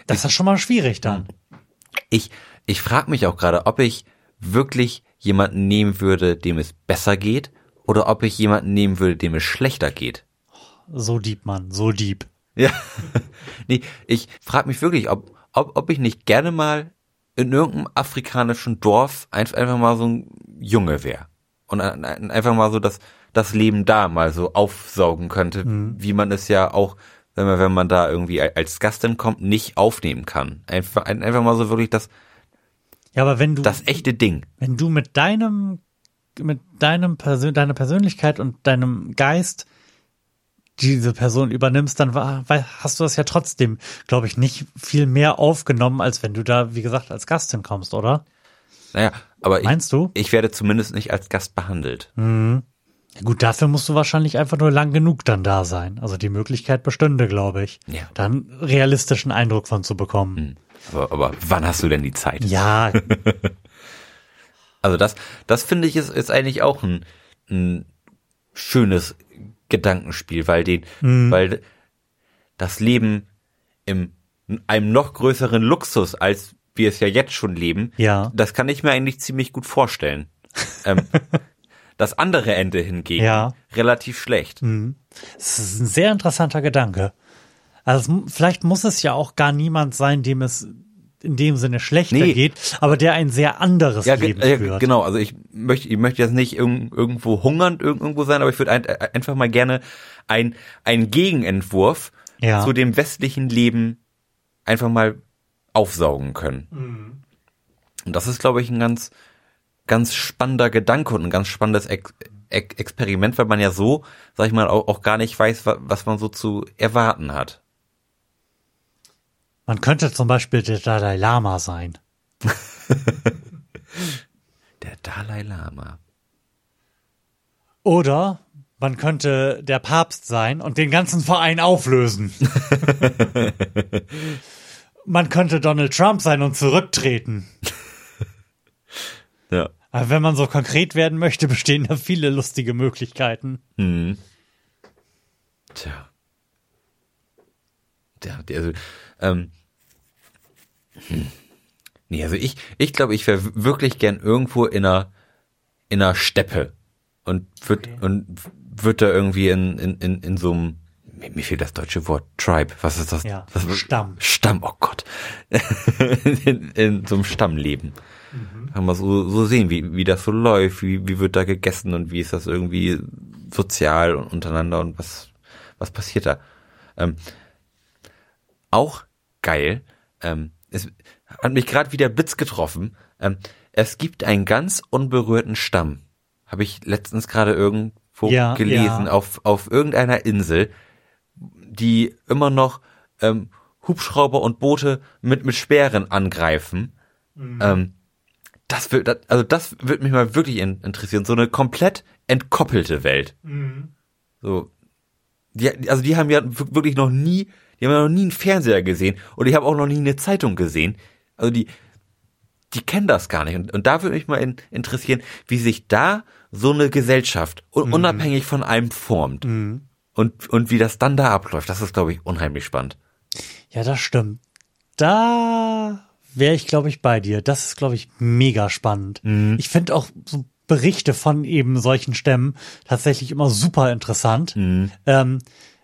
Das ist schon mal schwierig dann. Ich, ich frage mich auch gerade, ob ich wirklich jemanden nehmen würde, dem es besser geht, oder ob ich jemanden nehmen würde, dem es schlechter geht. So deep, Mann, so deep. Ja, nee, ich frage mich wirklich, ob, ob, ob ich nicht gerne mal in irgendeinem afrikanischen Dorf einfach mal so ein Junge wäre. Und einfach mal so das, das Leben da mal so aufsaugen könnte, mhm. wie man es ja auch, wenn man, wenn man da irgendwie als Gastin kommt, nicht aufnehmen kann. Einfach, einfach mal so wirklich das, ja, aber wenn du, das echte Ding. Wenn du mit deinem mit deinem Persön- deiner Persönlichkeit und deinem Geist diese Person übernimmst, dann war, hast du das ja trotzdem, glaube ich, nicht viel mehr aufgenommen, als wenn du da, wie gesagt, als Gast hinkommst, oder? Naja, aber meinst ich, du? Ich werde zumindest nicht als Gast behandelt. Mhm. Ja, gut, dafür musst du wahrscheinlich einfach nur lang genug dann da sein. Also die Möglichkeit bestünde, glaube ich, ja. Dann realistischen Eindruck von zu bekommen. Mhm. Aber, aber wann hast du denn die Zeit? Ja, also das, das finde ich ist, ist eigentlich auch ein, ein schönes Gedankenspiel, weil den, mhm. weil das Leben im einem noch größeren Luxus, als wir es ja jetzt schon leben, ja. Das kann ich mir eigentlich ziemlich gut vorstellen. ähm, das andere Ende hingegen ja. relativ schlecht. Mhm. Das ist ein sehr interessanter Gedanke. Also vielleicht muss es ja auch gar niemand sein, dem es in dem Sinne schlechter nee. geht, aber der ein sehr anderes ja, Leben ge- führt. Ja, genau, also ich möchte ich möchte jetzt nicht irg- irgendwo hungernd irgendwo sein, aber ich würde ein, einfach mal gerne ein, ein Gegenentwurf ja. zu dem westlichen Leben einfach mal aufsaugen können. Mhm. Und das ist, glaube ich, ein ganz ganz spannender Gedanke und ein ganz spannendes Ex- Ex- Experiment, weil man ja so, sag ich mal, auch, auch gar nicht weiß, was, was man so zu erwarten hat. Man könnte zum Beispiel der Dalai Lama sein. Der Dalai Lama. Oder man könnte der Papst sein und den ganzen Verein auflösen. Man könnte Donald Trump sein und zurücktreten. Ja. Aber wenn man so konkret werden möchte, bestehen da viele lustige Möglichkeiten. Mhm. Tja. Ja, also, ähm, hm. nee, also ich, ich glaube, ich wäre wirklich gern irgendwo in einer, in einer Steppe und würde, okay. und würde da irgendwie in, in, in, in so einem, mir fehlt das deutsche Wort, Tribe, was ist das? Ja, was, Stamm. Stamm, oh Gott. in, in so einem Stamm leben. Mhm. Kann man so, so sehen, wie, wie das so läuft, wie, wie wird da gegessen und wie ist das irgendwie sozial und untereinander und was, was passiert da? Ähm, Auch geil, ähm, es hat mich gerade wieder Blitz getroffen, ähm, es gibt einen ganz unberührten Stamm, habe ich letztens gerade irgendwo ja, gelesen, ja. Auf, auf irgendeiner Insel, die immer noch ähm, Hubschrauber und Boote mit, mit Speeren angreifen. Mhm. Ähm, das wird, das, also das wird mich mal wirklich in, interessieren, so eine komplett entkoppelte Welt. Mhm. So, die, also die haben ja wirklich noch nie Die haben ja noch nie einen Fernseher gesehen und ich habe auch noch nie eine Zeitung gesehen. Also die die kennen das gar nicht. Und, und da würde mich mal in, interessieren, wie sich da so eine Gesellschaft un- mhm. unabhängig von allem formt. Mhm. Und, und wie das dann da abläuft. Das ist, glaube ich, unheimlich spannend. Ja, das stimmt. Da wäre ich, glaube ich, bei dir. Das ist, glaube ich, mega spannend. Mhm. Ich finde auch so Berichte von eben solchen Stämmen tatsächlich immer super interessant. Mhm. Ähm,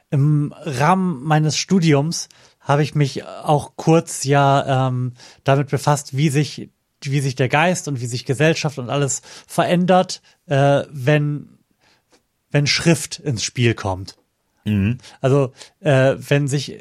Im Rahmen meines Studiums habe ich mich auch kurz ja ähm, damit befasst, wie sich wie sich der Geist und wie sich Gesellschaft und alles verändert, äh, wenn wenn Schrift ins Spiel kommt. Mhm. Also äh, wenn sich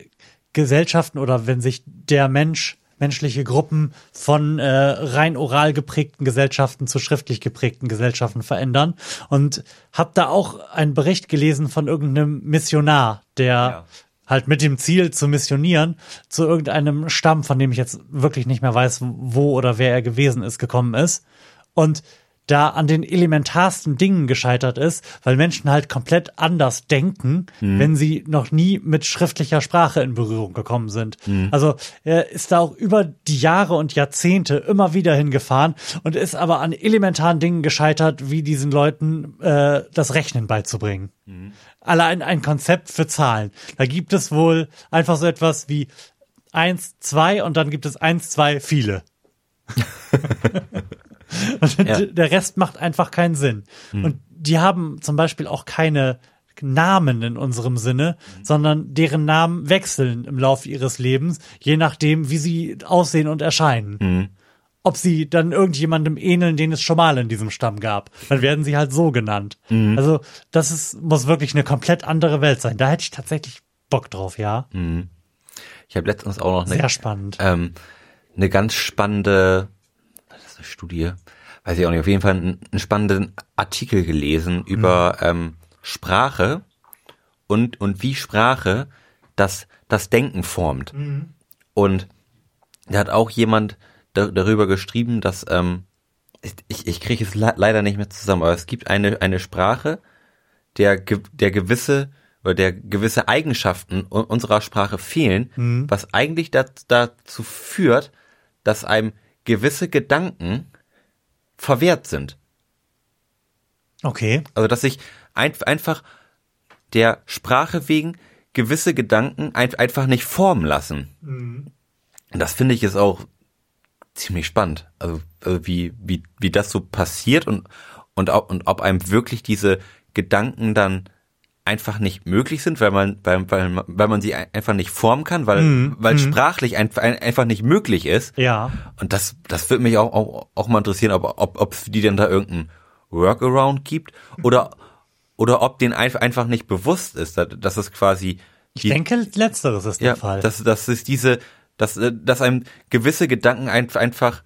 Gesellschaften oder wenn sich der Mensch, menschliche Gruppen von äh, rein oral geprägten Gesellschaften zu schriftlich geprägten Gesellschaften verändern. Und habe da auch einen Bericht gelesen von irgendeinem Missionar, der ja. halt mit dem Ziel zu missionieren, zu irgendeinem Stamm, von dem ich jetzt wirklich nicht mehr weiß, wo oder wer er gewesen ist, gekommen ist. Und da an den elementarsten Dingen gescheitert ist, weil Menschen halt komplett anders denken, mhm. wenn sie noch nie mit schriftlicher Sprache in Berührung gekommen sind. Mhm. Also er ist da auch über die Jahre und Jahrzehnte immer wieder hingefahren und ist aber an elementaren Dingen gescheitert, wie diesen Leuten äh, das Rechnen beizubringen. Mhm. Allein ein Konzept für Zahlen. Da gibt es wohl einfach so etwas wie eins, zwei und dann gibt es eins, zwei, viele. Und ja. der Rest macht einfach keinen Sinn. Hm. Und die haben zum Beispiel auch keine Namen in unserem Sinne, hm. sondern deren Namen wechseln im Laufe ihres Lebens, je nachdem, wie sie aussehen und erscheinen. Hm. Ob sie dann irgendjemandem ähneln, den es schon mal in diesem Stamm gab. Dann werden sie halt so genannt. Hm. Also das ist, muss wirklich eine komplett andere Welt sein. Da hätte ich tatsächlich Bock drauf, ja. Hm. Ich habe letztens auch noch eine, sehr spannend. Ähm, eine ganz spannende Studie, weiß ich auch nicht, auf jeden Fall einen, einen spannenden Artikel gelesen über mhm. ähm, Sprache und und wie Sprache das das Denken formt. Mhm. Und da hat auch jemand da, darüber geschrieben, dass ähm, ich ich kriege es le- leider nicht mehr zusammen, aber es gibt eine eine Sprache, der ge- der gewisse oder der gewisse Eigenschaften unserer Sprache fehlen, mhm. was eigentlich dat, dazu führt, dass einem gewisse Gedanken verwehrt sind. Okay. Also, dass sich ein, einfach der Sprache wegen gewisse Gedanken ein, einfach nicht formen lassen. Mhm. Und das finde ich ist auch ziemlich spannend. Also, also wie, wie, wie das so passiert und, und, und ob einem wirklich diese Gedanken dann einfach nicht möglich sind, weil man, weil, weil, weil man sie einfach nicht formen kann, weil, mm, weil mm. sprachlich ein, ein, einfach nicht möglich ist. Ja. Und das, das würde mich auch, auch, auch mal interessieren, ob, ob, ob die denn da irgendeinen Workaround gibt oder, oder ob denen einfach nicht bewusst ist, dass es quasi. Die, ich denke, letzteres ist ja, der Fall. Dass, dass es diese, dass, dass einem gewisse Gedanken einfach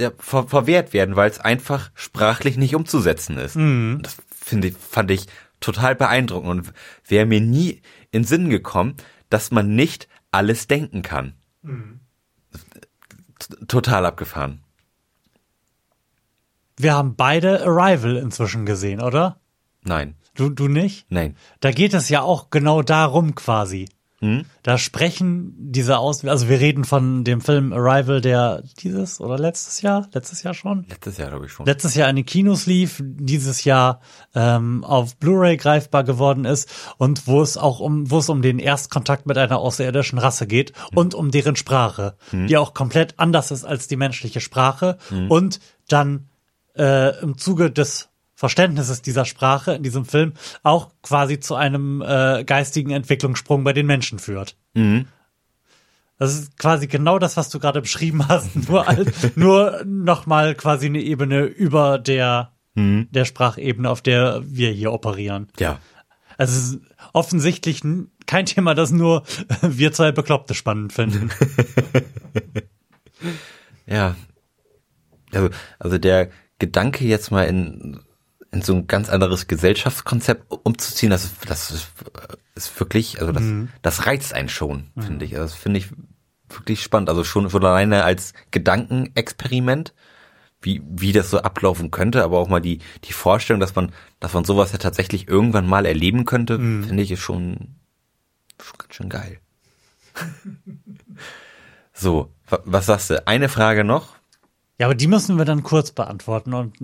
ja, ver, verwehrt werden, weil es einfach sprachlich nicht umzusetzen ist. Mm. Das finde ich, fand ich, total beeindruckend und wäre mir nie in den Sinn gekommen, dass man nicht alles denken kann. Mhm. Total abgefahren. Wir haben beide Arrival inzwischen gesehen, oder? Nein. Du, du nicht? Nein. Da geht es ja auch genau darum quasi. Mhm. Da sprechen diese Aus... Also wir reden von dem Film Arrival, der dieses oder letztes Jahr? Letztes Jahr schon? Letztes Jahr, glaube ich schon. Letztes Jahr in den Kinos lief, dieses Jahr ähm, auf Blu-ray greifbar geworden ist und wo es auch um, wo es um den Erstkontakt mit einer außerirdischen Rasse geht mhm. und um deren Sprache, mhm. die auch komplett anders ist als die menschliche Sprache mhm. und dann äh, im Zuge des Verständnisses dieser Sprache in diesem Film auch quasi zu einem äh, geistigen Entwicklungssprung bei den Menschen führt. Mhm. Das ist quasi genau das, was du gerade beschrieben hast, nur, nur nochmal quasi eine Ebene über der, mhm. der Sprachebene, auf der wir hier operieren. Ja. Also es ist offensichtlich kein Thema, das nur wir zwei Bekloppte spannend finden. Ja. Also, also der Gedanke jetzt mal in in so ein ganz anderes Gesellschaftskonzept umzuziehen, das, das ist, ist wirklich, also das, mhm. das reizt einen schon, finde mhm. ich. Das finde ich wirklich spannend. Also schon von alleine als Gedankenexperiment, wie, wie das so ablaufen könnte, aber auch mal die, die Vorstellung, dass man, dass man sowas ja tatsächlich irgendwann mal erleben könnte, mhm. finde ich, ist schon, schon ganz schön geil. So, was sagst du? Eine Frage noch? Ja, aber die müssen wir dann kurz beantworten und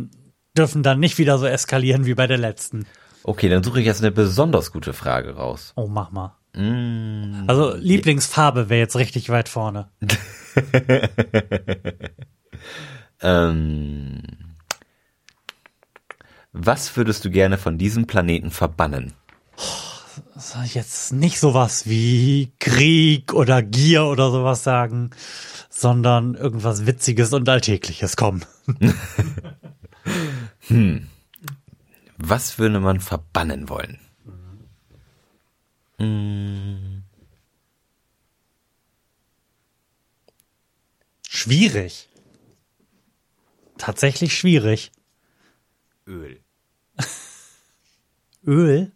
dürfen dann nicht wieder so eskalieren wie bei der letzten. Okay, dann suche ich jetzt eine besonders gute Frage raus. Oh, mach mal. Mm. Also Lieblingsfarbe wäre jetzt richtig weit vorne. ähm, was würdest du gerne von diesem Planeten verbannen? Oh, jetzt nicht sowas wie Krieg oder Gier oder sowas sagen, sondern irgendwas Witziges und Alltägliches. Komm. Hm. Was würde man verbannen wollen? Hm. Schwierig. Tatsächlich schwierig. Öl. Öl?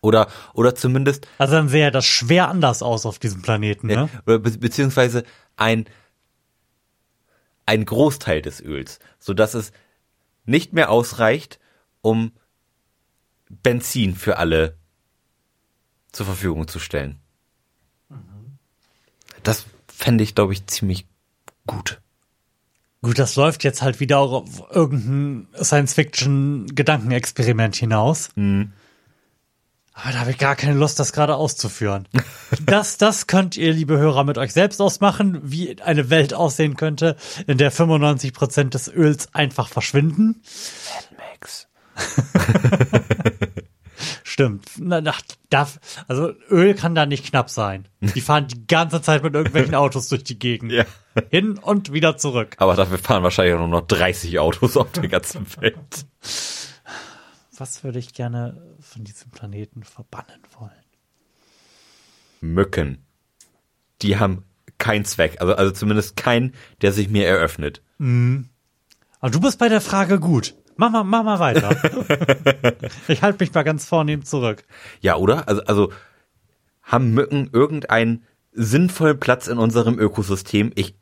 Oder, oder zumindest... Also dann sähe das schwer anders aus auf diesem Planeten, ne? Oder be- beziehungsweise ein, ein Großteil des Öls, sodass es nicht mehr ausreicht, um Benzin für alle zur Verfügung zu stellen. Mhm. Das fände ich, glaube ich, ziemlich gut. Gut, das läuft jetzt halt wieder auf irgendein Science-Fiction-Gedankenexperiment hinaus. Mhm. Aber da habe ich gar keine Lust, das gerade auszuführen. Das, das könnt ihr, liebe Hörer, mit euch selbst ausmachen, wie eine Welt aussehen könnte, in der fünfundneunzig Prozent des Öls einfach verschwinden. Mad Max. Stimmt. Na, na, darf, also Öl kann da nicht knapp sein. Die fahren die ganze Zeit mit irgendwelchen Autos durch die Gegend. Ja. Hin und wieder zurück. Aber dafür fahren wahrscheinlich nur noch dreißig Autos auf der ganzen Welt. Was würde ich gerne von diesem Planeten verbannen wollen? Mücken. Die haben keinen Zweck. Also, also zumindest keinen, der sich mir eröffnet. Mhm. Aber du bist bei der Frage gut. Mach mal, mach mal weiter. Ich halte mich mal ganz vornehm zurück. Ja, oder? Also, also haben Mücken irgendeinen sinnvollen Platz in unserem Ökosystem? Ich,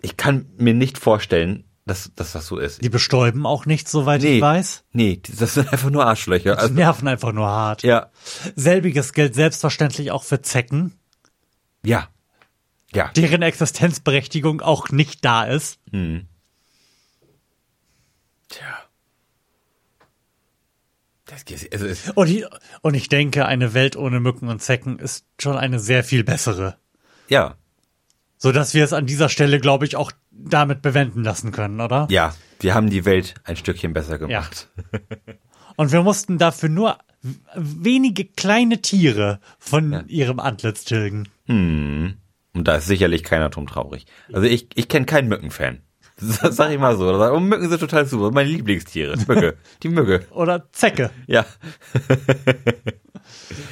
ich kann mir nicht vorstellen, dass, dass das so ist. Die bestäuben auch nicht, soweit nee, ich weiß. Nee, das sind einfach nur Arschlöcher. Die also, nerven einfach nur hart. Ja. Selbiges gilt selbstverständlich auch für Zecken. Ja. Ja. Deren Existenzberechtigung auch nicht da ist. Hm. Tja. Das geht, also ist und, ich, und ich denke, eine Welt ohne Mücken und Zecken ist schon eine sehr viel bessere. Ja. Sodass wir es an dieser Stelle, glaube ich, auch damit bewenden lassen können, oder? Ja, wir haben die Welt ein Stückchen besser gemacht. Ja. Und wir mussten dafür nur wenige kleine Tiere von ja. ihrem Antlitz tilgen. Hm. Und da ist sicherlich keiner drum traurig. Also ich, ich kenne keinen Mückenfan. Das sag ich mal so. Und Mücken sind total super. Meine Lieblingstiere. Mücke. Die Mücke. Oder Zecke. Ja.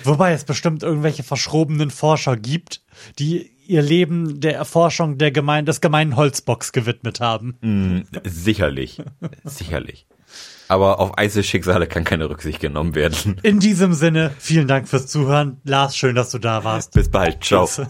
Wobei es bestimmt irgendwelche verschrobenen Forscher gibt, die ihr Leben der Erforschung der gemein, des gemeinen Holzbocks gewidmet haben. Mm, sicherlich. Sicherlich. Aber auf Einzelschicksale kann keine Rücksicht genommen werden. In diesem Sinne, vielen Dank fürs Zuhören. Lars, schön, dass du da warst. Bis bald. Ciao. Bis.